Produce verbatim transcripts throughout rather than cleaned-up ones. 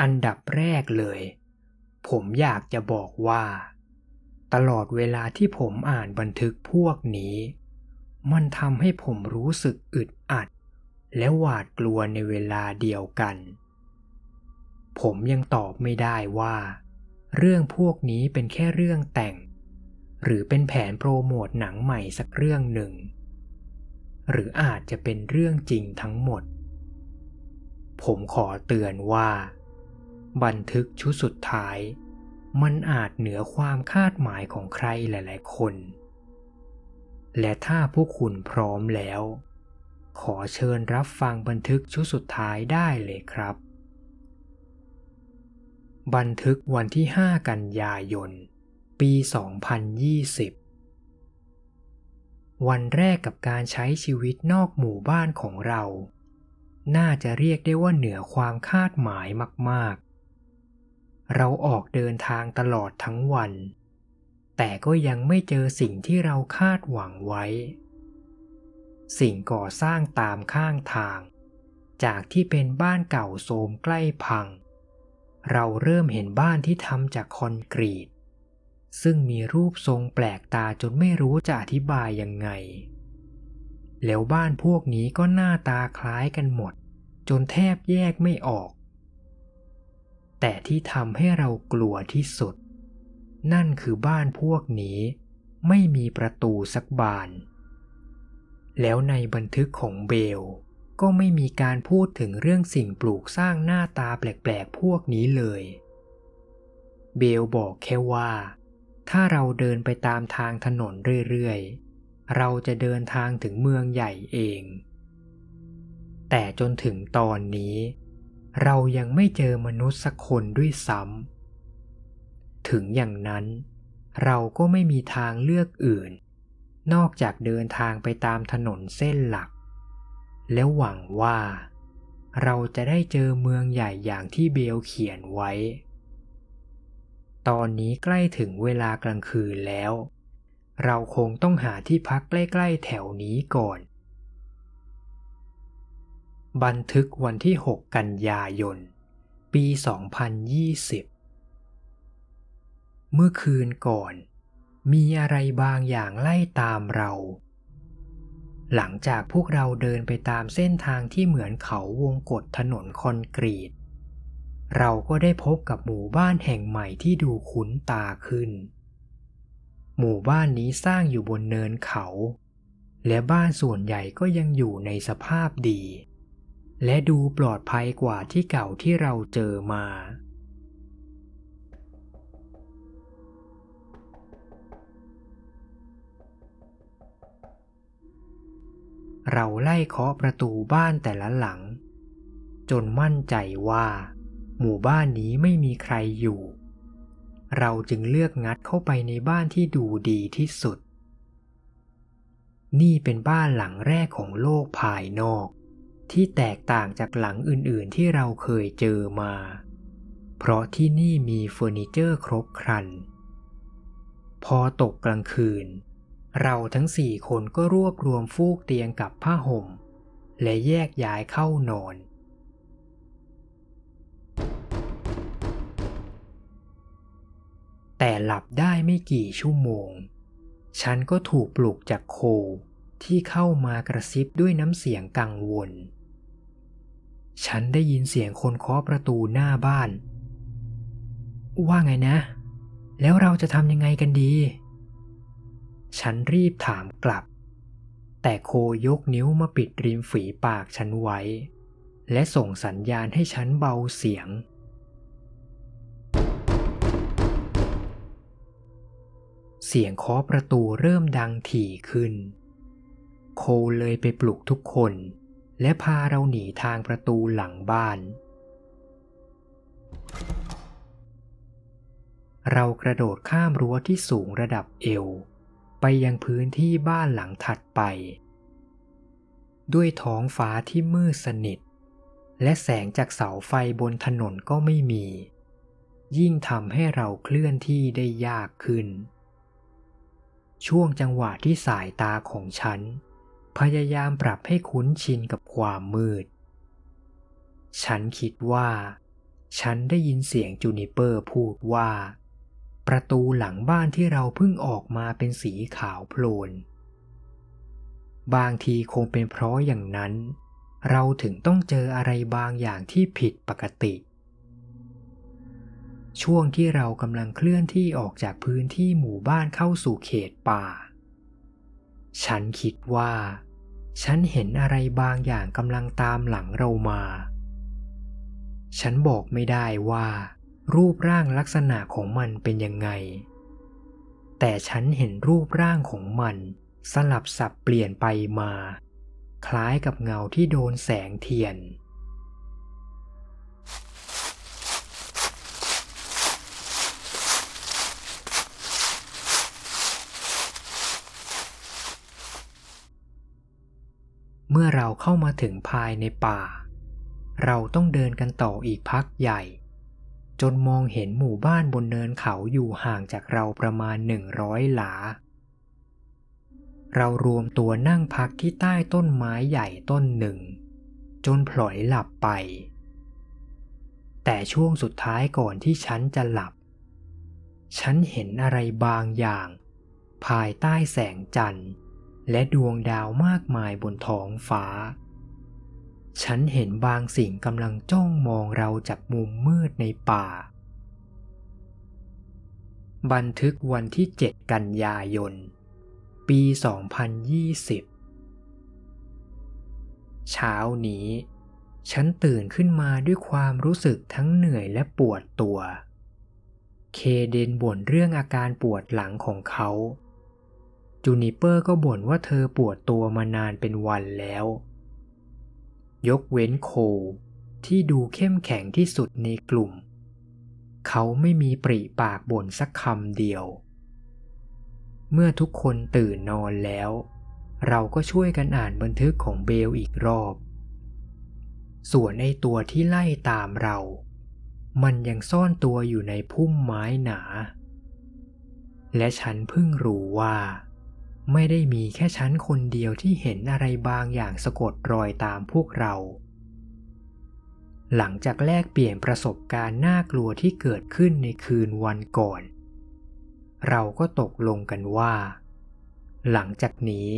อันดับแรกเลยผมอยากจะบอกว่าตลอดเวลาที่ผมอ่านบันทึกพวกนี้มันทำให้ผมรู้สึกอึดอัดและหวาดกลัวในเวลาเดียวกันผมยังตอบไม่ได้ว่าเรื่องพวกนี้เป็นแค่เรื่องแต่งหรือเป็นแผนโปรโมทหนังใหม่สักเรื่องหนึ่งหรืออาจจะเป็นเรื่องจริงทั้งหมดผมขอเตือนว่าบันทึกชุดสุดท้ายมันอาจเหนือความคาดหมายของใครหลายๆคนและถ้าพวกคุณพร้อมแล้วขอเชิญรับฟังบันทึกชุดสุดท้ายได้เลยครับบันทึกวันที่ห้ากันยายนปีสองพันยี่สิบวันแรกกับการใช้ชีวิตนอกหมู่บ้านของเราน่าจะเรียกได้ว่าเหนือความคาดหมายมากๆเราออกเดินทางตลอดทั้งวันแต่ก็ยังไม่เจอสิ่งที่เราคาดหวังไว้สิ่งก่อสร้างตามข้างทางจากที่เป็นบ้านเก่าโทรมใกล้พังเราเริ่มเห็นบ้านที่ทำจากคอนกรีตซึ่งมีรูปทรงแปลกตาจนไม่รู้จะอธิบายยังไงแล้วบ้านพวกนี้ก็หน้าตาคล้ายกันหมดจนแทบแยกไม่ออกแต่ที่ทำให้เรากลัวที่สุดนั่นคือบ้านพวกนี้ไม่มีประตูสักบานแล้วในบันทึกของเบลก็ไม่มีการพูดถึงเรื่องสิ่งปลูกสร้างหน้าตาแปลกๆพวกนี้เลยเบลบอกแค่ว่าถ้าเราเดินไปตามทางถนนเรื่อยๆเราจะเดินทางถึงเมืองใหญ่เองแต่จนถึงตอนนี้เรายังไม่เจอมนุษย์สักคนด้วยซ้ำถึงอย่างนั้นเราก็ไม่มีทางเลือกอื่นนอกจากเดินทางไปตามถนนเส้นหลักแล้วหวังว่าเราจะได้เจอเมืองใหญ่อย่างที่เบลเขียนไว้ตอนนี้ใกล้ถึงเวลากลางคืนแล้วเราคงต้องหาที่พักใกล้ๆแถวนี้ก่อนบันทึกวันที่หกกันยายนปีสองพันยี่สิบเมื่อคืนก่อนมีอะไรบางอย่างไล่ตามเราหลังจากพวกเราเดินไปตามเส้นทางที่เหมือนเขาวงกฏถนนคอนกรีตเราก็ได้พบกับหมู่บ้านแห่งใหม่ที่ดูคุ้นตาขึ้นหมู่บ้านนี้สร้างอยู่บนเนินเขาและบ้านส่วนใหญ่ก็ยังอยู่ในสภาพดีและดูปลอดภัยกว่าที่เก่าที่เราเจอมาเราไล่เคาะประตูบ้านแต่ละหลังจนมั่นใจว่าหมู่บ้านนี้ไม่มีใครอยู่เราจึงเลือกงัดเข้าไปในบ้านที่ดูดีที่สุดนี่เป็นบ้านหลังแรกของโลกภายนอกที่แตกต่างจากหลังอื่นๆที่เราเคยเจอมาเพราะที่นี่มีเฟอร์นิเจอร์ครบครันพอตกกลางคืนเราทั้งสี่คนก็รวบรวมฟูกเตียงกับผ้าห่มและแยกย้ายเข้านอนแต่หลับได้ไม่กี่ชั่วโมงฉันก็ถูกปลุกจากโคที่เข้ามากระซิบด้วยน้ำเสียงกังวลฉันได้ยินเสียงคนเคาะประตูหน้าบ้านว่าไงนะแล้วเราจะทำยังไงกันดีฉันรีบถามกลับแต่โคยกนิ้วมาปิดริมฝีปากฉันไว้และส่งสัญญาณให้ฉันเบาเสียงเสียงเคาะประตูเริ่มดังถี่ขึ้นโคเลยไปปลุกทุกคนและพาเราหนีทางประตูหลังบ้านเรากระโดดข้ามรั้วที่สูงระดับเอวไปยังพื้นที่บ้านหลังถัดไปด้วยท้องฟ้าที่มืดสนิทและแสงจากเสาไฟบนถนนก็ไม่มียิ่งทำให้เราเคลื่อนที่ได้ยากขึ้นช่วงจังหวะที่สายตาของฉันพยายามปรับให้คุ้นชินกับความมืดฉันคิดว่า ฉันได้ยินเสียงจูนิเปอร์พูดว่าประตูหลังบ้านที่เราเพิ่งออกมาเป็นสีขาวโพลนบางทีคงเป็นเพราะอย่างนั้นเราถึงต้องเจออะไรบางอย่างที่ผิดปกติช่วงที่เรากำลังเคลื่อนที่ออกจากพื้นที่หมู่บ้านเข้าสู่เขตป่าฉันคิดว่าฉันเห็นอะไรบางอย่างกำลังตามหลังเรามาฉันบอกไม่ได้ว่ารูปร่างลักษณะของมันเป็นยังไงแต่ฉันเห็นรูปร่างของมันสลับสับเปลี่ยนไปมาคล้ายกับเงาที่โดนแสงเทียนเมื่อเราเข้ามาถึงภายในป่าเราต้องเดินกันต่ออีกพักใหญ่จนมองเห็นหมู่บ้านบนเนินเขาอยู่ห่างจากเราประมาณหนึ่งร้อยหลาเรารวมตัวนั่งพักที่ใต้ต้นไม้ใหญ่ต้นหนึ่งจนพลอยหลับไปแต่ช่วงสุดท้ายก่อนที่ฉันจะหลับฉันเห็นอะไรบางอย่างภายใต้แสงจันทร์และดวงดาวมากมายบนท้องฟ้าฉันเห็นบางสิ่งกำลังจ้องมองเราจากมุมมืดในป่าบันทึกวันที่เจ็ดกันยายนปีสองพันยี่สิบเช้านี้ฉันตื่นขึ้นมาด้วยความรู้สึกทั้งเหนื่อยและปวดตัวเคเดนบ่นเรื่องอาการปวดหลังของเขาจูนิเปอร์ก็บ่นว่าเธอปวดตัวมานานเป็นวันแล้วยกเว้นโคที่ดูเข้มแข็งที่สุดในกลุ่มเขาไม่มีปริปากบ่นสักคำเดียวเมื่อทุกคนตื่นนอนแล้วเราก็ช่วยกันอ่านบันทึกของเบลอีกรอบส่วนไอ้ตัวที่ไล่ตามเรามันยังซ่อนตัวอยู่ในพุ่มไม้หนาและฉันเพิ่งรู้ว่าไม่ได้มีแค่ฉันคนเดียวที่เห็นอะไรบางอย่างสะกดรอยตามพวกเราหลังจากแลกเปลี่ยนประสบการณ์น่ากลัวที่เกิดขึ้นในคืนวันก่อนเราก็ตกลงกันว่าหลังจากนี้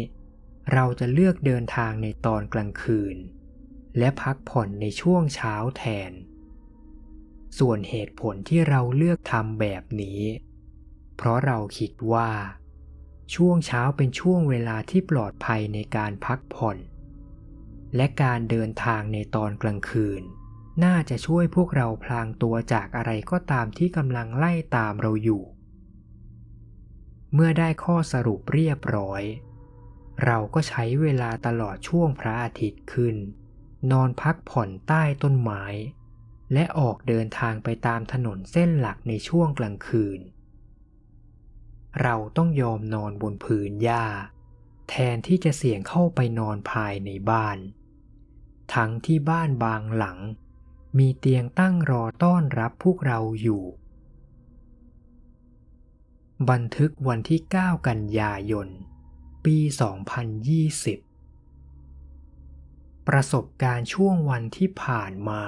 เราจะเลือกเดินทางในตอนกลางคืนและพักผ่อนในช่วงเช้าแทนส่วนเหตุผลที่เราเลือกทำแบบนี้เพราะเราคิดว่าช่วงเช้าเป็นช่วงเวลาที่ปลอดภัยในการพักผ่อนและการเดินทางในตอนกลางคืนน่าจะช่วยพวกเราพลางตัวจากอะไรก็ตามที่กำลังไล่ตามเราอยู่เมื่อได้ข้อสรุปเรียบร้อยเราก็ใช้เวลาตลอดช่วงพระอาทิตย์ขึ้นนอนพักผ่อนใต้ต้นไม้และออกเดินทางไปตามถนนเส้นหลักในช่วงกลางคืนเราต้องยอมนอนบนผืนหญ้าแทนที่จะเสี่ยงเข้าไปนอนภายในบ้านทั้งที่บ้านบางหลังมีเตียงตั้งรอต้อนรับพวกเราอยู่บันทึกวันที่เก้ากันยายนปีสองพันยี่สิบประสบการณ์ช่วงวันที่ผ่านมา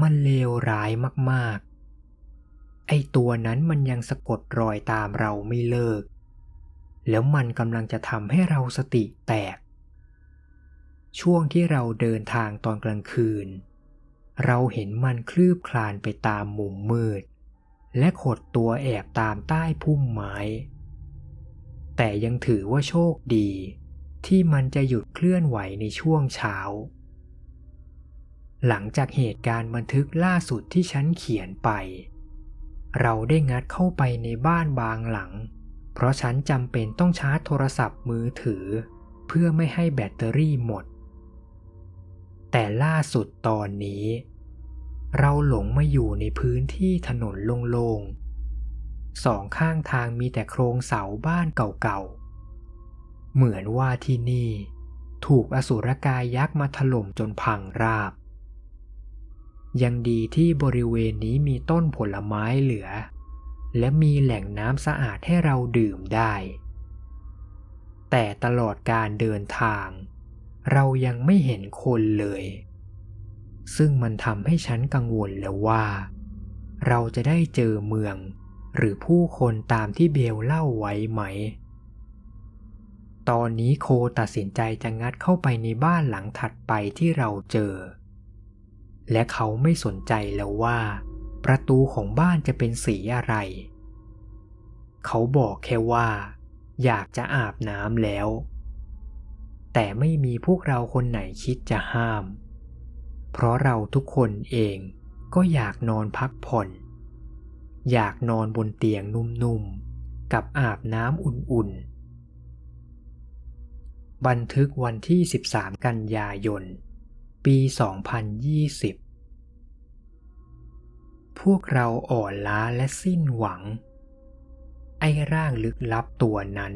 มันเลวร้ายมากๆไอ้ตัวนั้นมันยังสะกดรอยตามเราไม่เลิกแล้วมันกำลังจะทำให้เราสติแตกช่วงที่เราเดินทางตอนกลางคืนเราเห็นมันคลืบคลานไปตามมุมมืดและขดตัวแอบตามใต้พุ่มไม้แต่ยังถือว่าโชคดีที่มันจะหยุดเคลื่อนไหวในช่วงเช้าหลังจากเหตุการณ์บันทึกล่าสุดที่ฉันเขียนไปเราได้งัดเข้าไปในบ้านบางหลังเพราะฉันจำเป็นต้องชาร์จโทรศัพท์มือถือเพื่อไม่ให้แบตเตอรี่หมดแต่ล่าสุดตอนนี้เราหลงมาอยู่ในพื้นที่ถนนโล่งๆสองข้างทางมีแต่โครงเสาบ้านเก่าๆเหมือนว่าที่นี่ถูกอสุรกายยักษ์มาถล่มจนพังราบยังดีที่บริเวณนี้มีต้นผลไม้เหลือและมีแหล่งน้ำสะอาดให้เราดื่มได้แต่ตลอดการเดินทางเรายังไม่เห็นคนเลย ซึ่งมันทำให้ฉันกังวลแล้วว่าเราจะได้เจอเมืองหรือผู้คนตามที่เบลเล่าไว้ไหมตอนนี้โคตัดสินใจจะงัดเข้าไปในบ้านหลังถัดไปที่เราเจอและเขาไม่สนใจแล้วว่าประตูของบ้านจะเป็นสีอะไรเขาบอกแค่ว่าอยากจะอาบน้ำแล้วแต่ไม่มีพวกเราคนไหนคิดจะห้ามเพราะเราทุกคนเองก็อยากนอนพักผ่อนอยากนอนบนเตียงนุ่มๆกับอาบน้ำอุ่นๆบันทึกวันที่สิบสามกันยายนปีสองพันยี่สิบพวกเราอ่อนล้าและสิ้นหวังไอ้ร่างลึกลับตัวนั้น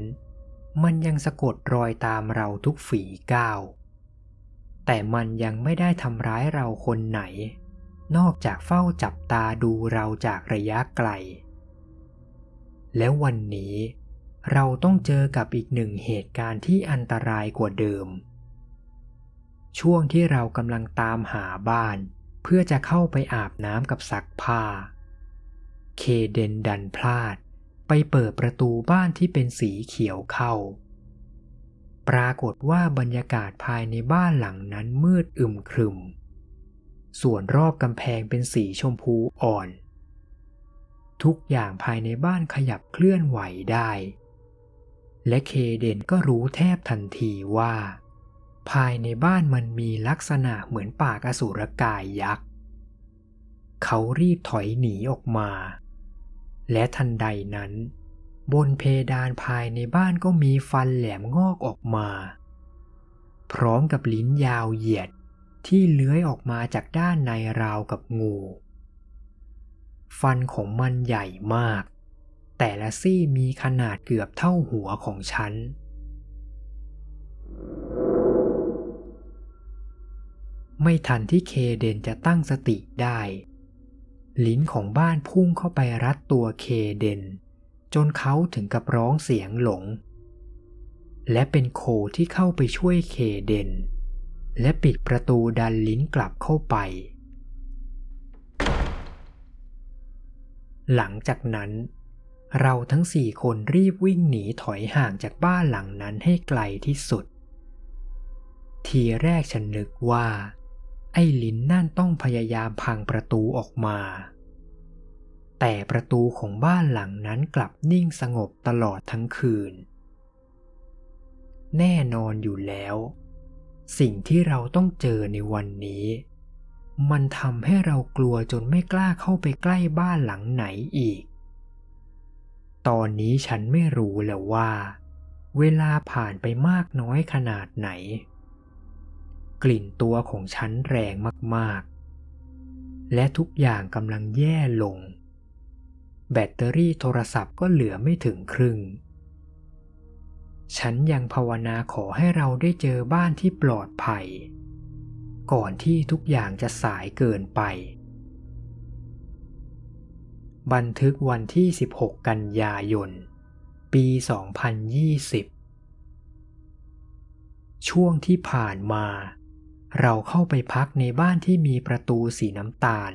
มันยังสะกดรอยตามเราทุกฝีก้าวแต่มันยังไม่ได้ทำร้ายเราคนไหนนอกจากเฝ้าจับตาดูเราจากระยะไกลแล้ววันนี้เราต้องเจอกับอีกหนึ่งเหตุการณ์ที่อันตรายกว่าเดิมช่วงที่เรากำลังตามหาบ้านเพื่อจะเข้าไปอาบน้ำกับซักผ้าเคเดนดันพลาดไปเปิดประตูบ้านที่เป็นสีเขียวเข้าปรากฏว่าบรรยากาศภายในบ้านหลังนั้นมืดอึมครึมส่วนรอบกำแพงเป็นสีชมพูอ่อนทุกอย่างภายในบ้านขยับเคลื่อนไหวได้และเคเดนก็รู้แทบทันทีว่าภายในบ้านมันมีลักษณะเหมือนปากอสูรกายยักษ์เขารีบถอยหนีออกมาและทันใดนั้นบนเพดานภายในบ้านก็มีฟันแหลมงอกออกมาพร้อมกับลิ้นยาวเหยียดที่เลื้อยออกมาจากด้านในราวกับงูฟันของมันใหญ่มากแต่ละซี่มีขนาดเกือบเท่าหัวของฉันไม่ทันที่เคเดนจะตั้งสติได้ลิ้นของบ้านพุ่งเข้าไปรัดตัวเคเดนจนเขาถึงกับร้องเสียงหลงและเป็นโคที่เข้าไปช่วยเคเดนและปิดประตูดันลิ้นกลับเข้าไปหลังจากนั้นเราทั้งสี่คนรีบวิ่งหนีถอยห่างจากบ้านหลังนั้นให้ไกลที่สุดทีแรกฉันนึกว่าไอ้ลิ้นนั่นต้องพยายามพังประตูออกมาแต่ประตูของบ้านหลังนั้นกลับนิ่งสงบตลอดทั้งคืนแน่นอนอยู่แล้วสิ่งที่เราต้องเจอในวันนี้มันทำให้เรากลัวจนไม่กล้าเข้าไปใกล้บ้านหลังไหนอีกตอนนี้ฉันไม่รู้แล้วว่าเวลาผ่านไปมากน้อยขนาดไหนกลิ่นตัวของฉันแรงมากๆและทุกอย่างกำลังแย่ลงแบตเตอรี่โทรศัพท์ก็เหลือไม่ถึงครึ่งฉันยังภาวนาขอให้เราได้เจอบ้านที่ปลอดภัยก่อนที่ทุกอย่างจะสายเกินไปบันทึกวันที่สิบหกกันยายนปีสองพันยี่สิบช่วงที่ผ่านมาเราเข้าไปพักในบ้านที่มีประตูสีน้ำตาล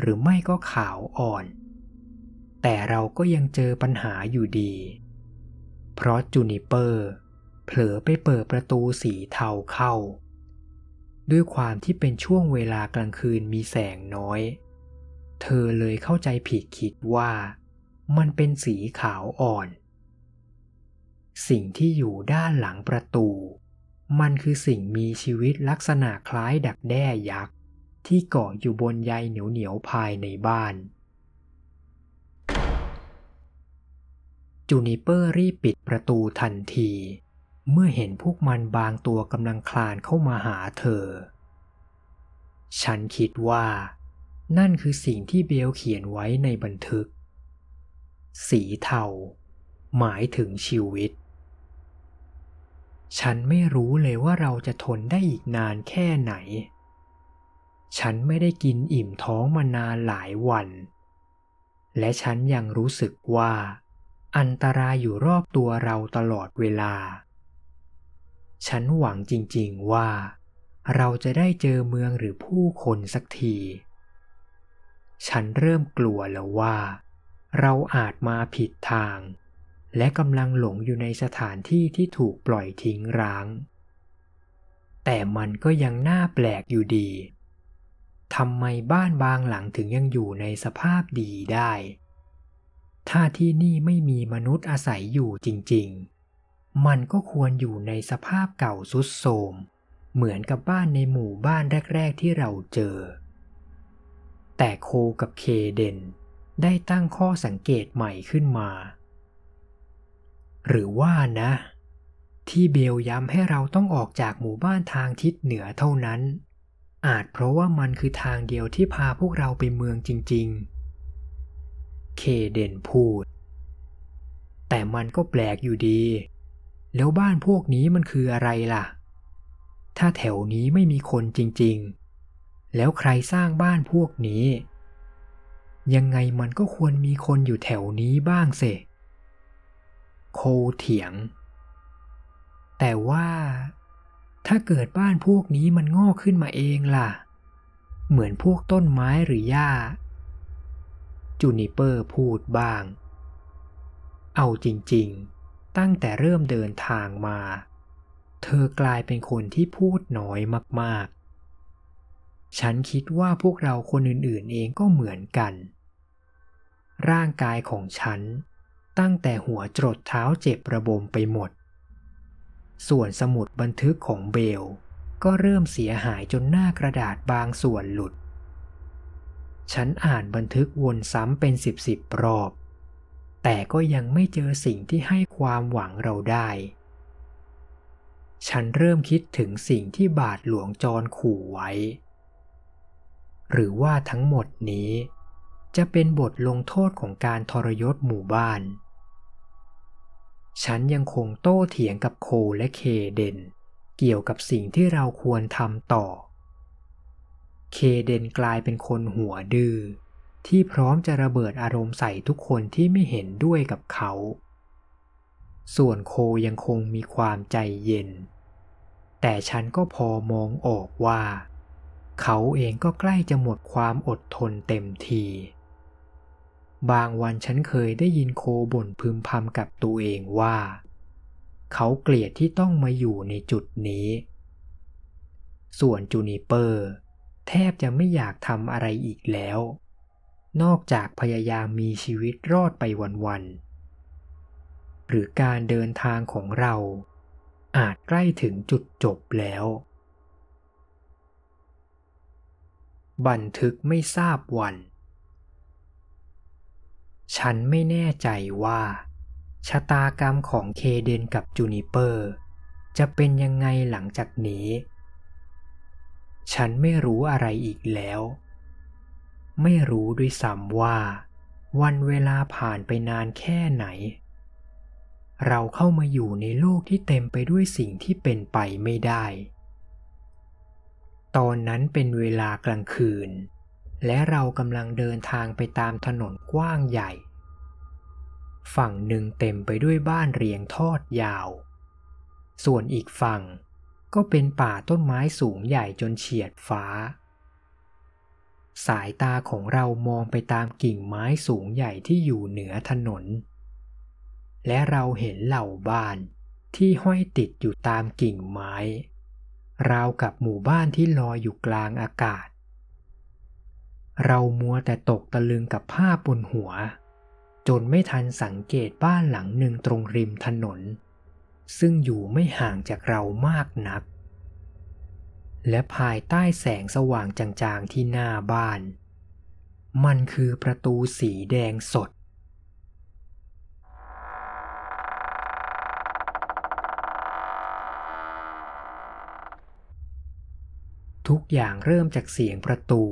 หรือไม่ก็ขาวอ่อนแต่เราก็ยังเจอปัญหาอยู่ดีเพราะจูนิเปอร์เผลอไปเปิดประตูสีเทาเข้าด้วยความที่เป็นช่วงเวลากลางคืนมีแสงน้อยเธอเลยเข้าใจผิดคิดว่ามันเป็นสีขาวอ่อนสิ่งที่อยู่ด้านหลังประตูมันคือสิ่งมีชีวิตลักษณะคล้ายดักแด้ยักษ์ที่เกาะอยู่บนใยเหนียวๆภายในบ้านจูนิเปอร์รีบปิดประตูทันทีเมื่อเห็นพวกมันบางตัวกำลังคลานเข้ามาหาเธอฉันคิดว่านั่นคือสิ่งที่เบลเขียนไว้ในบันทึกสีเทาหมายถึงชีวิตฉันไม่รู้เลยว่าเราจะทนได้อีกนานแค่ไหนฉันไม่ได้กินอิ่มท้องมานานหลายวันและฉันยังรู้สึกว่าอันตรายอยู่รอบตัวเราตลอดเวลาฉันหวังจริงๆว่า เราจะได้เจอเมืองหรือผู้คนสักทีฉันเริ่มกลัวแล้วว่าเราอาจมาผิดทางและกำลังหลงอยู่ในสถานที่ที่ถูกปล่อยทิ้งร้างแต่มันก็ยังน่าแปลกอยู่ดีทำไมบ้านบางหลังถึงยังอยู่ในสภาพดีได้ถ้าที่นี่ไม่มีมนุษย์อาศัยอยู่จริงๆมันก็ควรอยู่ในสภาพเก่าทรุดโทรมเหมือนกับบ้านในหมู่บ้านแรกๆที่เราเจอแต่โคกับเคเดนได้ตั้งข้อสังเกตใหม่ขึ้นมาหรือว่านะที่เบลย้ำให้เราต้องออกจากหมู่บ้านทางทิศเหนือเท่านั้นอาจเพราะว่ามันคือทางเดียวที่พาพวกเราไปเมืองจริงๆเคเดนพูดแต่มันก็แปลกอยู่ดีแล้วบ้านพวกนี้มันคืออะไรล่ะถ้าแถวนี้ไม่มีคนจริงๆแล้วใครสร้างบ้านพวกนี้ยังไงมันก็ควรมีคนอยู่แถวนี้บ้างสิโคเถียงแต่ว่าถ้าเกิดบ้านพวกนี้มันงอกขึ้นมาเองล่ะเหมือนพวกต้นไม้หรือหญ้าจูนิเปอร์พูดบ้างเอาจริงๆตั้งแต่เริ่มเดินทางมาเธอกลายเป็นคนที่พูดน้อยมากๆฉันคิดว่าพวกเราคนอื่นๆเองก็เหมือนกันร่างกายของฉันตั้งแต่หัวจรดเท้าเจ็บระบมไปหมดส่วนสมุดบันทึกของเบลก็เริ่มเสียหายจนหน้ากระดาษบางส่วนหลุดฉันอ่านบันทึกวนซ้ำเป็นสิบสิบรอบแต่ก็ยังไม่เจอสิ่งที่ให้ความหวังเราได้ฉันเริ่มคิดถึงสิ่งที่บาทหลวงจรขู่ไว้หรือว่าทั้งหมดนี้จะเป็นบทลงโทษของการทรยศหมู่บ้านฉันยังคงโต้เถียงกับโคและเคเดนเกี่ยวกับสิ่งที่เราควรทำต่อเคเดนกลายเป็นคนหัวดื้อที่พร้อมจะระเบิดอารมณ์ใส่ทุกคนที่ไม่เห็นด้วยกับเขาส่วนโคยังคงมีความใจเย็นแต่ฉันก็พอมองออกว่าเขาเองก็ใกล้จะหมดความอดทนเต็มทีบางวันฉันเคยได้ยินโคบ่นพึมพำกับตัวเองว่าเขาเกลียดที่ต้องมาอยู่ในจุดนี้ส่วนจูนิเปอร์แทบจะไม่อยากทำอะไรอีกแล้วนอกจากพยายามมีชีวิตรอดไปวันๆหรือการเดินทางของเราอาจใกล้ถึงจุดจบแล้วบันทึกไม่ทราบวันฉันไม่แน่ใจว่าชะตากรรมของเคเดนกับจูนิเปอร์จะเป็นยังไงหลังจากนี้ฉันไม่รู้อะไรอีกแล้วไม่รู้ด้วยซ้ำว่าวันเวลาผ่านไปนานแค่ไหนเราเข้ามาอยู่ในโลกที่เต็มไปด้วยสิ่งที่เป็นไปไม่ได้ตอนนั้นเป็นเวลากลางคืนและเรากำลังเดินทางไปตามถนนกว้างใหญ่ฝั่งหนึ่งเต็มไปด้วยบ้านเรียงทอดยาวส่วนอีกฝั่งก็เป็นป่าต้นไม้สูงใหญ่จนเฉียดฟ้าสายตาของเรามองไปตามกิ่งไม้สูงใหญ่ที่อยู่เหนือถนนและเราเห็นเหล่าบ้านที่ห้อยติดอยู่ตามกิ่งไม้ราวกับหมู่บ้านที่ลอยอยู่กลางอากาศเรามัวแต่ตกตะลึงกับภาพบนหัวจนไม่ทันสังเกตบ้านหลังหนึ่งตรงริมถนนซึ่งอยู่ไม่ห่างจากเรามากนักและภายใต้แสงสว่างจางๆที่หน้าบ้านมันคือประตูสีแดงสดทุกอย่างเริ่มจากเสียงประตู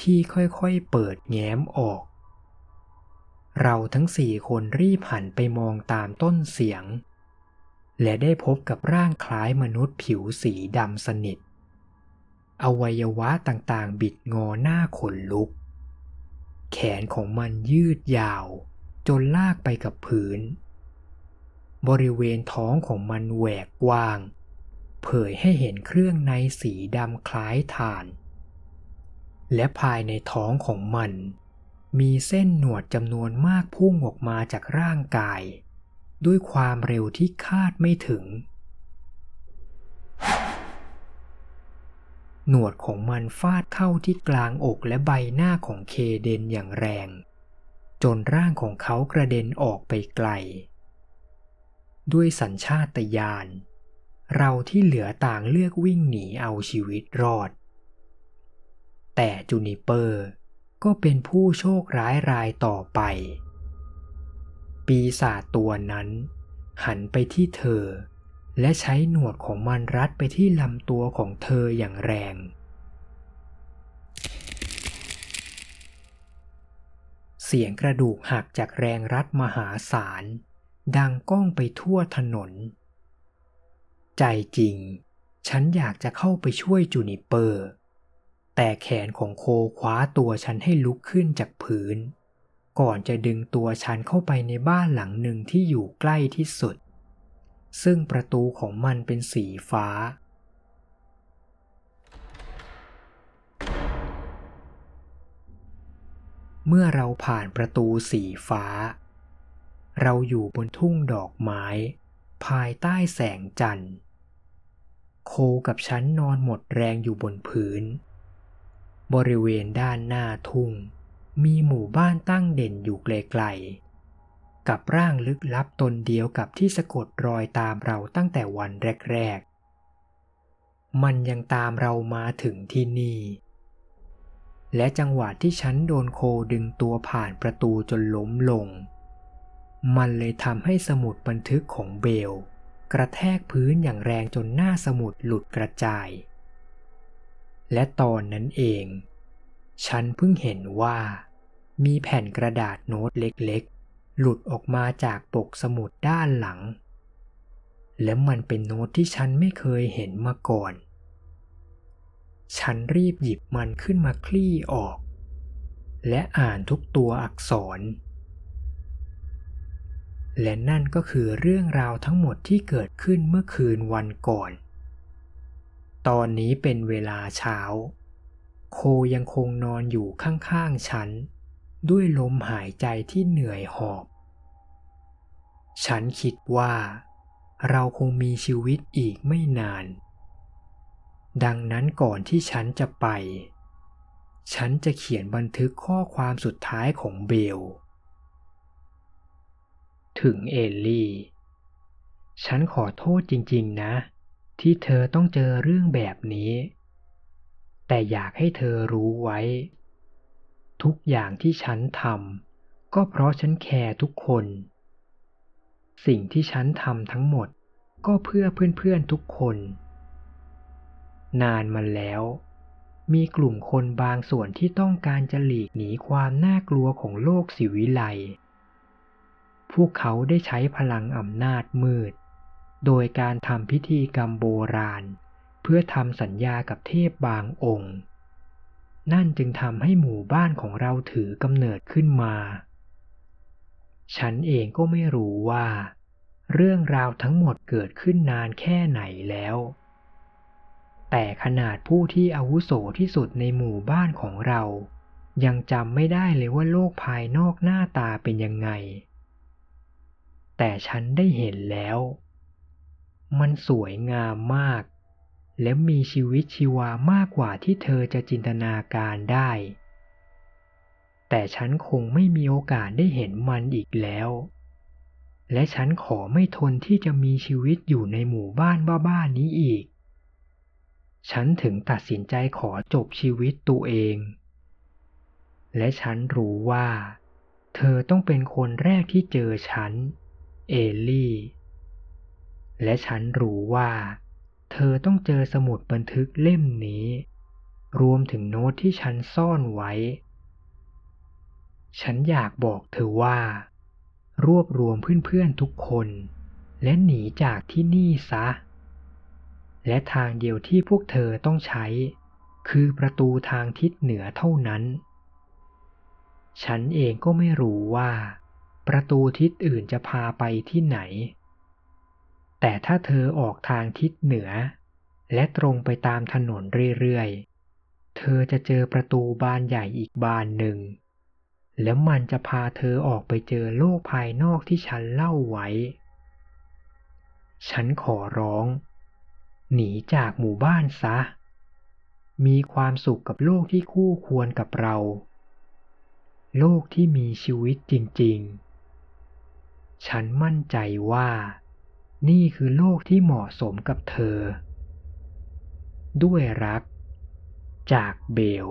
ที่ค่อยๆเปิดแง้มออกเราทั้งสี่คนรีบหันไปมองตามต้นเสียงและได้พบกับร่างคล้ายมนุษย์ผิวสีดำสนิทอวัยวะต่างๆบิดงอหน้าขนลุกแขนของมันยืดยาวจนลากไปกับพื้นบริเวณท้องของมันแหวกกว้าง เผยให้เห็นเครื่องในสีดำคล้ายถ่านและภายในท้องของมันมีเส้นหนวดจำนวนมากพุ่งออกมาจากร่างกายด้วยความเร็วที่คาดไม่ถึงหนวดของมันฟาดเข้าที่กลางอกและใบหน้าของเคเดนอย่างแรงจนร่างของเขากระเด็นออกไปไกลด้วยสัญชาตญาณเราที่เหลือต่างเลือกวิ่งหนีเอาชีวิตรอดแต่จูนิเปอร์ก็เป็นผู้โชคร้ายรายต่อไปปีศาจตัวนั้นหันไปที่เธอและใช้หนวดของมันรัดไปที่ลำตัวของเธออย่างแรงเสียงกระดูกหักจากแรงรัดมหาศาลดังก้องไปทั่วถนนใจจริงฉันอยากจะเข้าไปช่วยจูนิเปอร์แต่แขนของโคคว้าตัวฉันให้ลุกขึ้นจากพื้นก่อนจะดึงตัวฉันเข้าไปในบ้านหลังหนึ่งที่อยู่ใกล้ที่สุดซึ่งประตูของมันเป็นสีฟ้าเมื่อเราผ่านประตูสีฟ้าเราอยู่บนทุ่งดอกไม้ภายใต้แสงจันทร์โคกับฉันนอนหมดแรงอยู่บนพื้นบริเวณด้านหน้าทุ่งมีหมู่บ้านตั้งเด่นอยู่ไกลๆกับร่างลึกลับตนเดียวกับที่สะกดรอยตามเราตั้งแต่วันแรกๆมันยังตามเรามาถึงที่นี่และจังหวะที่ฉันโดนโคดึงตัวผ่านประตูจนล้มลงมันเลยทำให้สมุดบันทึกของเบลกระแทกพื้นอย่างแรงจนหน้าสมุดหลุดกระจายและตอนนั้นเองฉันเพิ่งเห็นว่ามีแผ่นกระดาษโน้ตเล็กๆหลุดออกมาจากปกสมุดด้านหลังและมันเป็นโน้ตที่ฉันไม่เคยเห็นมาก่อนฉันรีบหยิบมันขึ้นมาคลี่ออกและอ่านทุกตัวอักษรและนั่นก็คือเรื่องราวทั้งหมดที่เกิดขึ้นเมื่อคืนวันก่อนตอนนี้เป็นเวลาเช้าโคยังคงนอนอยู่ข้างๆฉันด้วยลมหายใจที่เหนื่อยหอบฉันคิดว่าเราคงมีชีวิตอีกไม่นานดังนั้นก่อนที่ฉันจะไปฉันจะเขียนบันทึกข้อความสุดท้ายของเบลถึงเอลลี่ฉันขอโทษจริงๆนะที่เธอต้องเจอเรื่องแบบนี้แต่อยากให้เธอรู้ไว้ทุกอย่างที่ฉันทำก็เพราะฉันแคร์ทุกคนสิ่งที่ฉันทำทั้งหมดก็เพื่อเพื่อนๆทุกคนนานมาแล้วมีกลุ่มคนบางส่วนที่ต้องการจะหลีกหนีความน่ากลัวของโลกศิวิไลย์พวกเขาได้ใช้พลังอำนาจมืดโดยการทำพิธีกรรมโบราณเพื่อทำสัญญากับเทพบางองค์นั่นจึงทำให้หมู่บ้านของเราถือกำเนิดขึ้นมาฉันเองก็ไม่รู้ว่าเรื่องราวทั้งหมดเกิดขึ้นนานแค่ไหนแล้วแต่ขนาดผู้ที่อาวุโสที่สุดในหมู่บ้านของเรายังจำไม่ได้เลยว่าโลกภายนอกหน้าตาเป็นยังไงแต่ฉันได้เห็นแล้วมันสวยงามมากและมีชีวิตชีวามากกว่าที่เธอจะจินตนาการได้แต่ฉันคงไม่มีโอกาสได้เห็นมันอีกแล้วและฉันขอไม่ทนที่จะมีชีวิตอยู่ในหมู่บ้านบ้าๆนี้อีกฉันถึงตัดสินใจขอจบชีวิตตัวเองและฉันรู้ว่าเธอต้องเป็นคนแรกที่เจอฉันเอลลี่และฉันรู้ว่าเธอต้องเจอสมุดบันทึกเล่มนี้รวมถึงโน้ตที่ฉันซ่อนไว้ฉันอยากบอกเธอว่ารวบรวมเพื่อนๆทุกคนและหนีจากที่นี่ซะและทางเดียวที่พวกเธอต้องใช้คือประตูทางทิศเหนือเท่านั้นฉันเองก็ไม่รู้ว่าประตูทิศอื่นจะพาไปที่ไหนแต่ถ้าเธอออกทางทิศเหนือ และตรงไปตามถนนเรื่อยๆเธอจะเจอประตูบานใหญ่อีกบานหนึ่งแล้วมันจะพาเธอออกไปเจอโลกภายนอกที่ฉันเล่าไว้ฉันขอร้องหนีจากหมู่บ้านซะมีความสุขกับโลกที่คู่ควรกับเราโลกที่มีชีวิตจริงๆฉันมั่นใจว่านี่คือโลกที่เหมาะสมกับเธอด้วยรักจากเบล